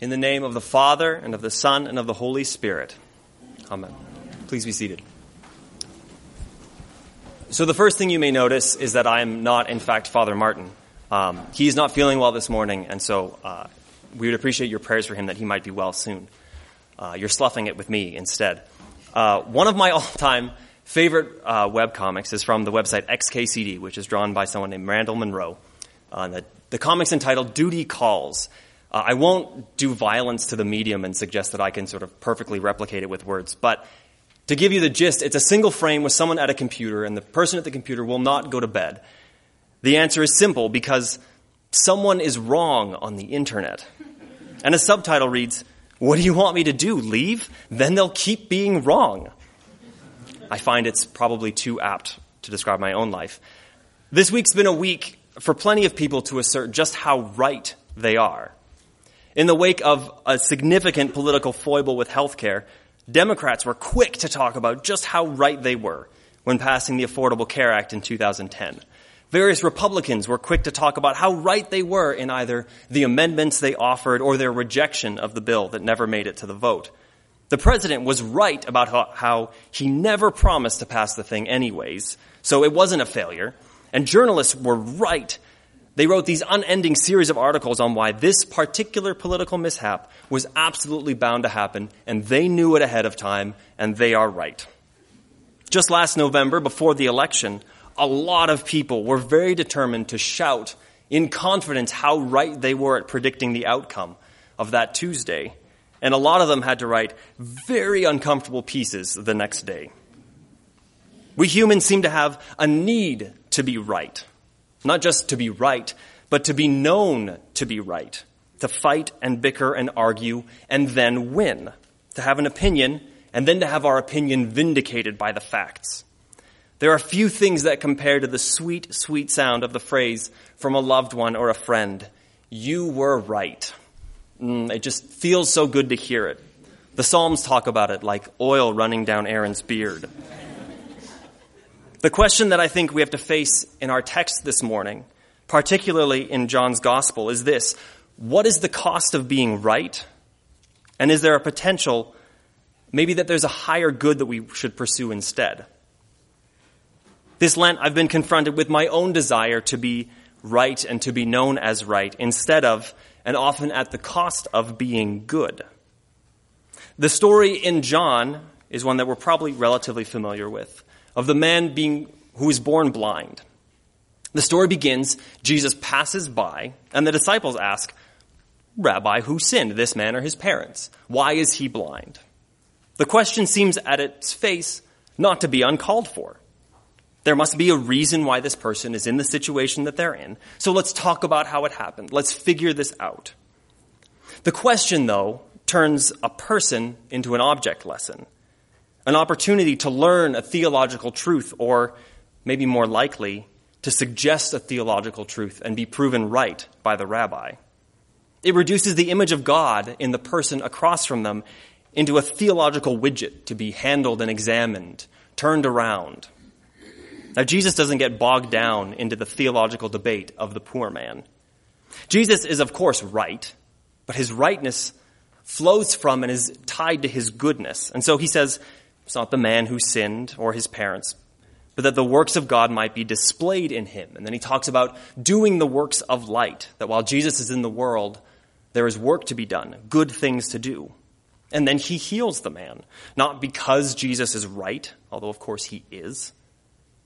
In the name of the Father, and of the Son, and of the Holy Spirit. Amen. Please be seated. So the first thing you may notice is that I am not, in fact, Father Martin. He's not feeling well this morning, and so we would appreciate your prayers for him that he might be well soon. You're sloughing it with me instead. One of my all-time favorite webcomics is from the website XKCD, which is drawn by someone named Randall Munroe. The comic's entitled Duty Calls. I won't do violence to the medium and suggest that I can sort of perfectly replicate it with words, but to give you the gist, it's a single frame with someone at a computer, and the person at the computer will not go to bed. The answer is simple, because someone is wrong on the internet. And a subtitle reads, "What do you want me to do, leave? Then they'll keep being wrong." I find it's probably too apt to describe my own life. This week's been a week for plenty of people to assert just how right they are. In the wake of a significant political foible with healthcare, Democrats were quick to talk about just how right they were when passing the Affordable Care Act in 2010. Various Republicans were quick to talk about how right they were in either the amendments they offered or their rejection of the bill that never made it to the vote. The president was right about how he never promised to pass the thing anyways, so it wasn't a failure. And journalists were right. They wrote these unending series of articles on why this particular political mishap was absolutely bound to happen, and they knew it ahead of time, and they are right. Just last November, before the election, a lot of people were very determined to shout in confidence how right they were at predicting the outcome of that Tuesday. And a lot of them had to write very uncomfortable pieces the next day. We humans seem to have a need to be right. Not just to be right, but to be known to be right. To fight and bicker and argue and then win. To have an opinion and then to have our opinion vindicated by the facts. There are few things that compare to the sweet, sweet sound of the phrase from a loved one or a friend, "You were right." It just feels so good to hear it. The Psalms talk about it like oil running down Aaron's beard. The question that I think we have to face in our text this morning, particularly in John's Gospel, is this. What is the cost of being right? And is there a potential, maybe that there's a higher good that we should pursue instead? This Lent, I've been confronted with my own desire to be right and to be known as right instead of, and often at the cost of, being good. The story in John is one that we're probably relatively familiar with, of the man who is born blind. The story begins, Jesus passes by, and the disciples ask, "Rabbi, who sinned, this man or his parents? Why is he blind?" The question seems at its face not to be uncalled for. There must be a reason why this person is in the situation that they're in. So let's talk about how it happened. Let's figure this out. The question, though, turns a person into an object lesson, an opportunity to learn a theological truth, or maybe more likely, to suggest a theological truth and be proven right by the rabbi. It reduces the image of God in the person across from them into a theological widget to be handled and examined, turned around. Now, Jesus doesn't get bogged down into the theological debate of the poor man. Jesus is, of course, right, but his rightness flows from and is tied to his goodness. And so he says, it's not the man who sinned or his parents, but that the works of God might be displayed in him. And then he talks about doing the works of light, that while Jesus is in the world, there is work to be done, good things to do. And then he heals the man, not because Jesus is right, although, of course, he is,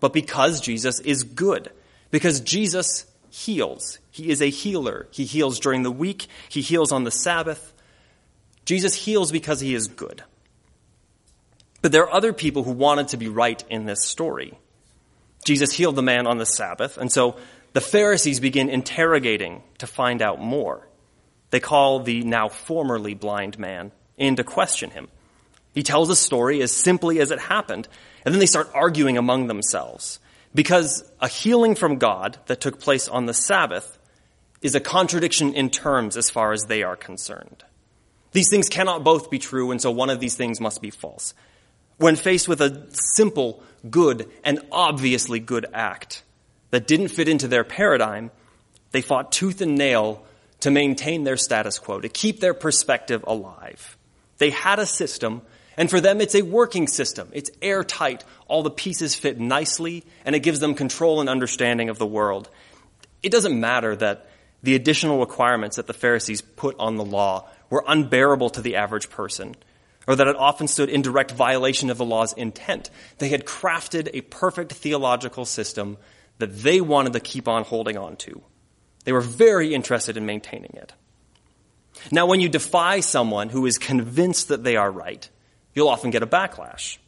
but because Jesus is good, because Jesus heals. He is a healer. He heals during the week. He heals on the Sabbath. Jesus heals because he is good. But there are other people who wanted to be right in this story. Jesus healed the man on the Sabbath, and so the Pharisees begin interrogating to find out more. They call the now formerly blind man in to question him. He tells a story as simply as it happened, and then they start arguing among themselves because a healing from God that took place on the Sabbath is a contradiction in terms as far as they are concerned. These things cannot both be true, and so one of these things must be false. When faced with a simple, good, and obviously good act that didn't fit into their paradigm, they fought tooth and nail to maintain their status quo, to keep their perspective alive. They had a system, and for them it's a working system. It's airtight. All the pieces fit nicely, and it gives them control and understanding of the world. It doesn't matter that the additional requirements that the Pharisees put on the law were unbearable to the average person, or that it often stood in direct violation of the law's intent. They had crafted a perfect theological system that they wanted to keep on holding on to. They were very interested in maintaining it. Now, when you defy someone who is convinced that they are right, you'll often get a backlash.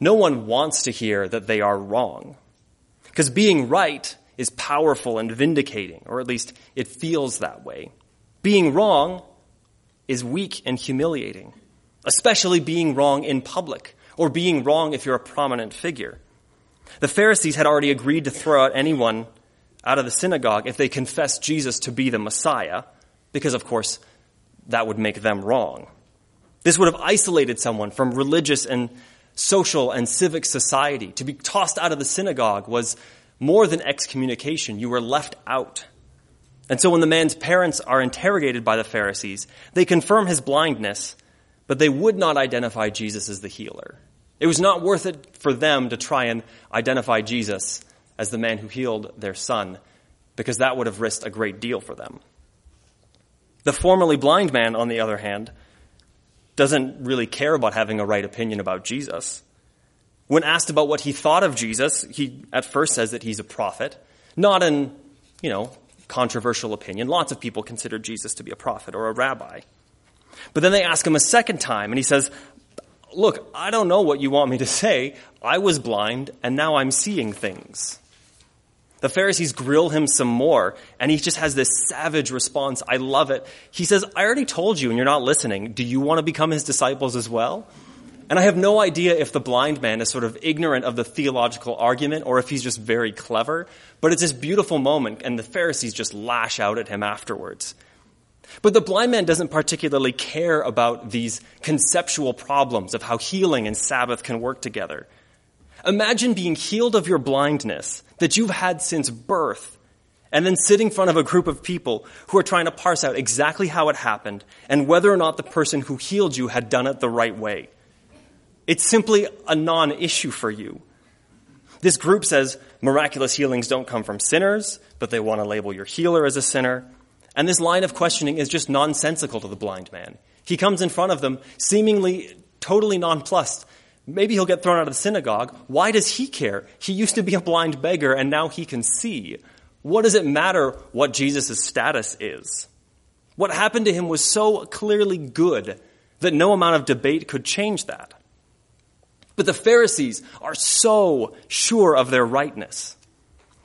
No one wants to hear that they are wrong, because being right is powerful and vindicating, or at least it feels that way. Being wrong is weak and humiliating, especially being wrong in public, or being wrong if you're a prominent figure. The Pharisees had already agreed to throw out anyone out of the synagogue if they confessed Jesus to be the Messiah, because, of course, that would make them wrong. This would have isolated someone from religious and social and civic society. To be tossed out of the synagogue was more than excommunication. You were left out. And so when the man's parents are interrogated by the Pharisees, they confirm his blindness, but they would not identify Jesus as the healer. It was not worth it for them to try and identify Jesus as the man who healed their son, because that would have risked a great deal for them. The formerly blind man, on the other hand, doesn't really care about having a right opinion about Jesus. When asked about what he thought of Jesus, he at first says that he's a prophet, not an, controversial opinion. Lots of people consider Jesus to be a prophet or a rabbi. But then they ask him a second time, and he says, "Look, I don't know what you want me to say. I was blind, and now I'm seeing things." The Pharisees grill him some more, and he just has this savage response. I love it. He says, "I already told you, and you're not listening. Do you want to become his disciples as well?" And I have no idea if the blind man is sort of ignorant of the theological argument or if he's just very clever, but it's this beautiful moment, and the Pharisees just lash out at him afterwards. But the blind man doesn't particularly care about these conceptual problems of how healing and Sabbath can work together. Imagine being healed of your blindness that you've had since birth, and then sitting in front of a group of people who are trying to parse out exactly how it happened and whether or not the person who healed you had done it the right way. It's simply a non-issue for you. This group says miraculous healings don't come from sinners, but they want to label your healer as a sinner. And this line of questioning is just nonsensical to the blind man. He comes in front of them, seemingly totally nonplussed. Maybe he'll get thrown out of the synagogue. Why does he care? He used to be a blind beggar, and now he can see. What does it matter what Jesus' status is? What happened to him was so clearly good that no amount of debate could change that. But the Pharisees are so sure of their rightness.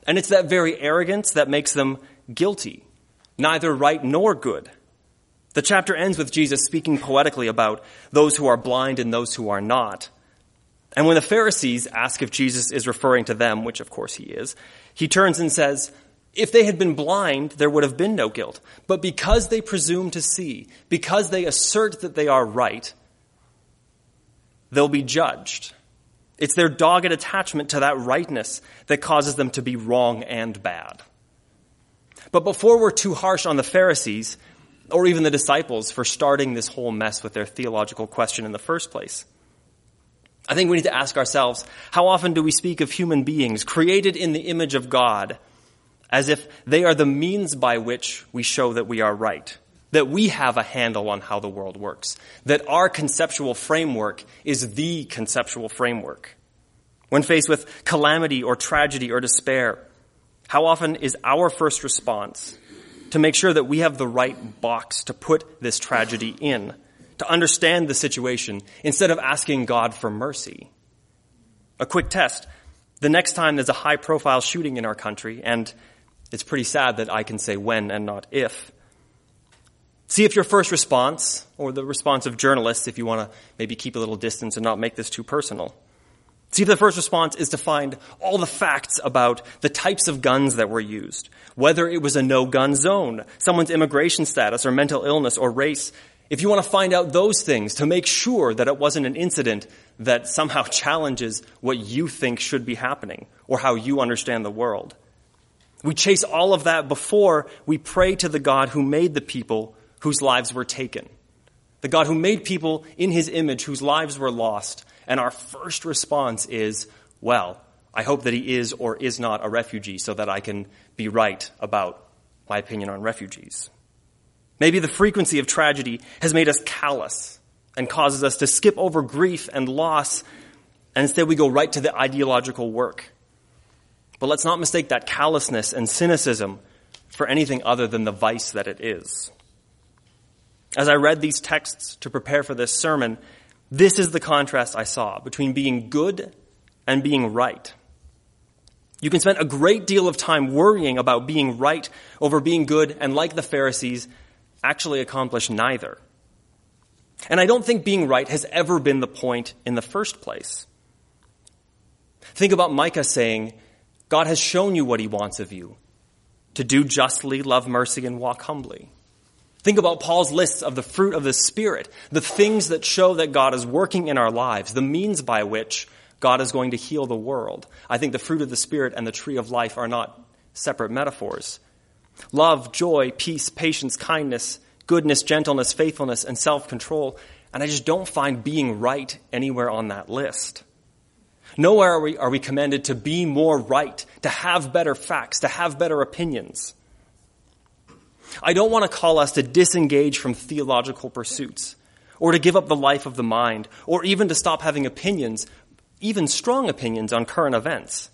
And it's that very arrogance that makes them guilty. Neither right nor good. The chapter ends with Jesus speaking poetically about those who are blind and those who are not. And when the Pharisees ask if Jesus is referring to them, which of course he is, he turns and says, if they had been blind, there would have been no guilt. But because they presume to see, because they assert that they are right, they'll be judged. It's their dogged attachment to that rightness that causes them to be wrong and bad. But before we're too harsh on the Pharisees, or even the disciples, for starting this whole mess with their theological question in the first place, I think we need to ask ourselves, how often do we speak of human beings created in the image of God as if they are the means by which we show that we are right, that we have a handle on how the world works, that our conceptual framework is the conceptual framework? When faced with calamity or tragedy or despair, how often is our first response to make sure that we have the right box to put this tragedy in, to understand the situation, instead of asking God for mercy? A quick test. The next time there's a high-profile shooting in our country, and it's pretty sad that I can say when and not if, see if your first response, or the response of journalists, if you want to maybe keep a little distance and not make this too personal, see if the first response is to find all the facts about the types of guns that were used, whether it was a no-gun zone, someone's immigration status or mental illness or race. If you want to find out those things to make sure that it wasn't an incident that somehow challenges what you think should be happening or how you understand the world. We chase all of that before we pray to the God who made the people whose lives were taken, the God who made people in his image whose lives were lost. And our first response is, well, I hope that he is or is not a refugee so that I can be right about my opinion on refugees. Maybe the frequency of tragedy has made us callous and causes us to skip over grief and loss, and instead we go right to the ideological work. But let's not mistake that callousness and cynicism for anything other than the vice that it is. As I read these texts to prepare for this sermon, this is the contrast I saw between being good and being right. You can spend a great deal of time worrying about being right over being good and, like the Pharisees, actually accomplish neither. And I don't think being right has ever been the point in the first place. Think about Micah saying, God has shown you what he wants of you, to do justly, love mercy, and walk humbly. Think about Paul's lists of the fruit of the Spirit, the things that show that God is working in our lives, the means by which God is going to heal the world. I think the fruit of the Spirit and the tree of life are not separate metaphors. Love, joy, peace, patience, kindness, goodness, gentleness, faithfulness, and self-control. And I just don't find being right anywhere on that list. Nowhere are we commanded to be more right, to have better facts, to have better opinions. I don't want to call us to disengage from theological pursuits or to give up the life of the mind or even to stop having opinions, even strong opinions on current events.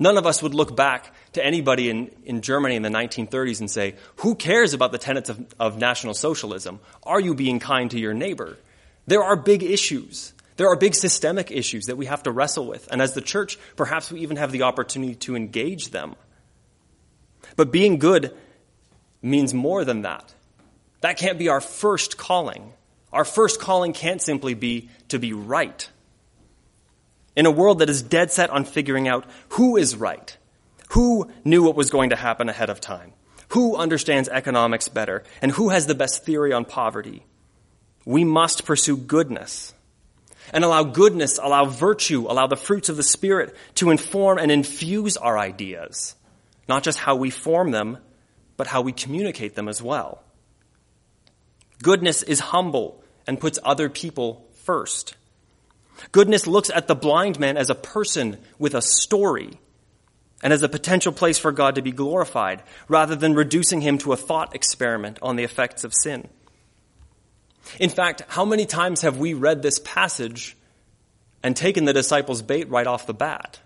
None of us would look back to anybody in Germany in the 1930s and say, who cares about the tenets of National Socialism? Are you being kind to your neighbor? There are big issues. There are big systemic issues that we have to wrestle with. And as the church, perhaps we even have the opportunity to engage them. But being good means more than that. That can't be our first calling. Our first calling can't simply be to be right. In a world that is dead set on figuring out who is right, who knew what was going to happen ahead of time, who understands economics better, and who has the best theory on poverty, we must pursue goodness and allow goodness, allow virtue, allow the fruits of the Spirit to inform and infuse our ideas, not just how we form them, but how we communicate them as well. Goodness is humble and puts other people first. Goodness looks at the blind man as a person with a story and as a potential place for God to be glorified, rather than reducing him to a thought experiment on the effects of sin. In fact, how many times have we read this passage and taken the disciples' bait right off the bat?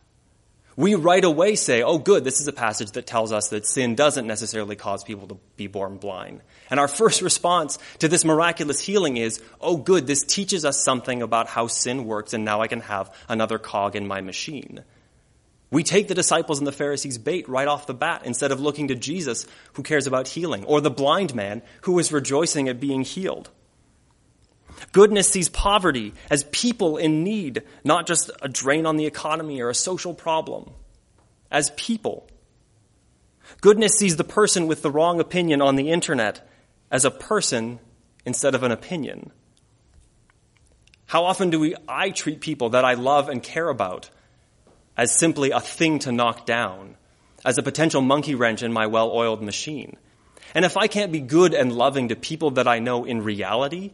We right away say, oh good, this is a passage that tells us that sin doesn't necessarily cause people to be born blind. And our first response to this miraculous healing is, oh good, this teaches us something about how sin works, and now I can have another cog in my machine. We take the disciples and the Pharisees' bait right off the bat instead of looking to Jesus, who cares about healing, or the blind man who is rejoicing at being healed. Goodness sees poverty as people in need, not just a drain on the economy or a social problem, as people. Goodness sees the person with the wrong opinion on the internet as a person instead of an opinion. How often do I treat people that I love and care about as simply a thing to knock down, as a potential monkey wrench in my well-oiled machine? And if I can't be good and loving to people that I know in reality,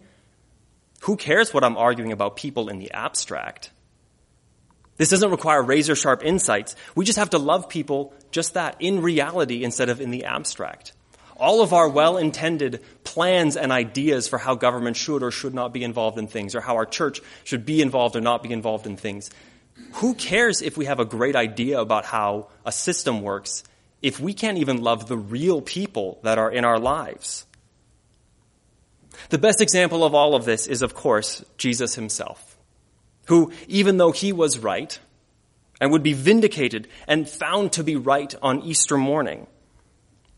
who cares what I'm arguing about people in the abstract? This doesn't require razor-sharp insights. We just have to love people just that, in reality instead of in the abstract. All of our well-intended plans and ideas for how government should or should not be involved in things, or how our church should be involved or not be involved in things, who cares if we have a great idea about how a system works if we can't even love the real people that are in our lives? The best example of all of this is, of course, Jesus himself, who, even though he was right and would be vindicated and found to be right on Easter morning,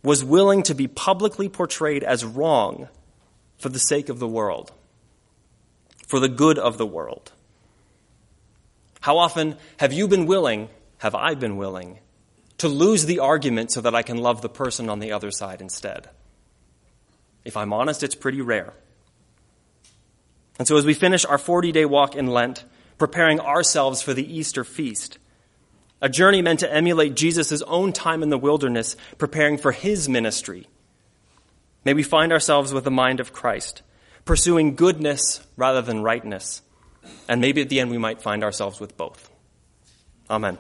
was willing to be publicly portrayed as wrong for the sake of the world, for the good of the world. How often have I been willing, to lose the argument so that I can love the person on the other side instead? If I'm honest, it's pretty rare. And so as we finish our 40-day walk in Lent, preparing ourselves for the Easter feast, a journey meant to emulate Jesus' own time in the wilderness, preparing for his ministry. May we find ourselves with the mind of Christ, pursuing goodness rather than rightness. And maybe at the end we might find ourselves with both. Amen.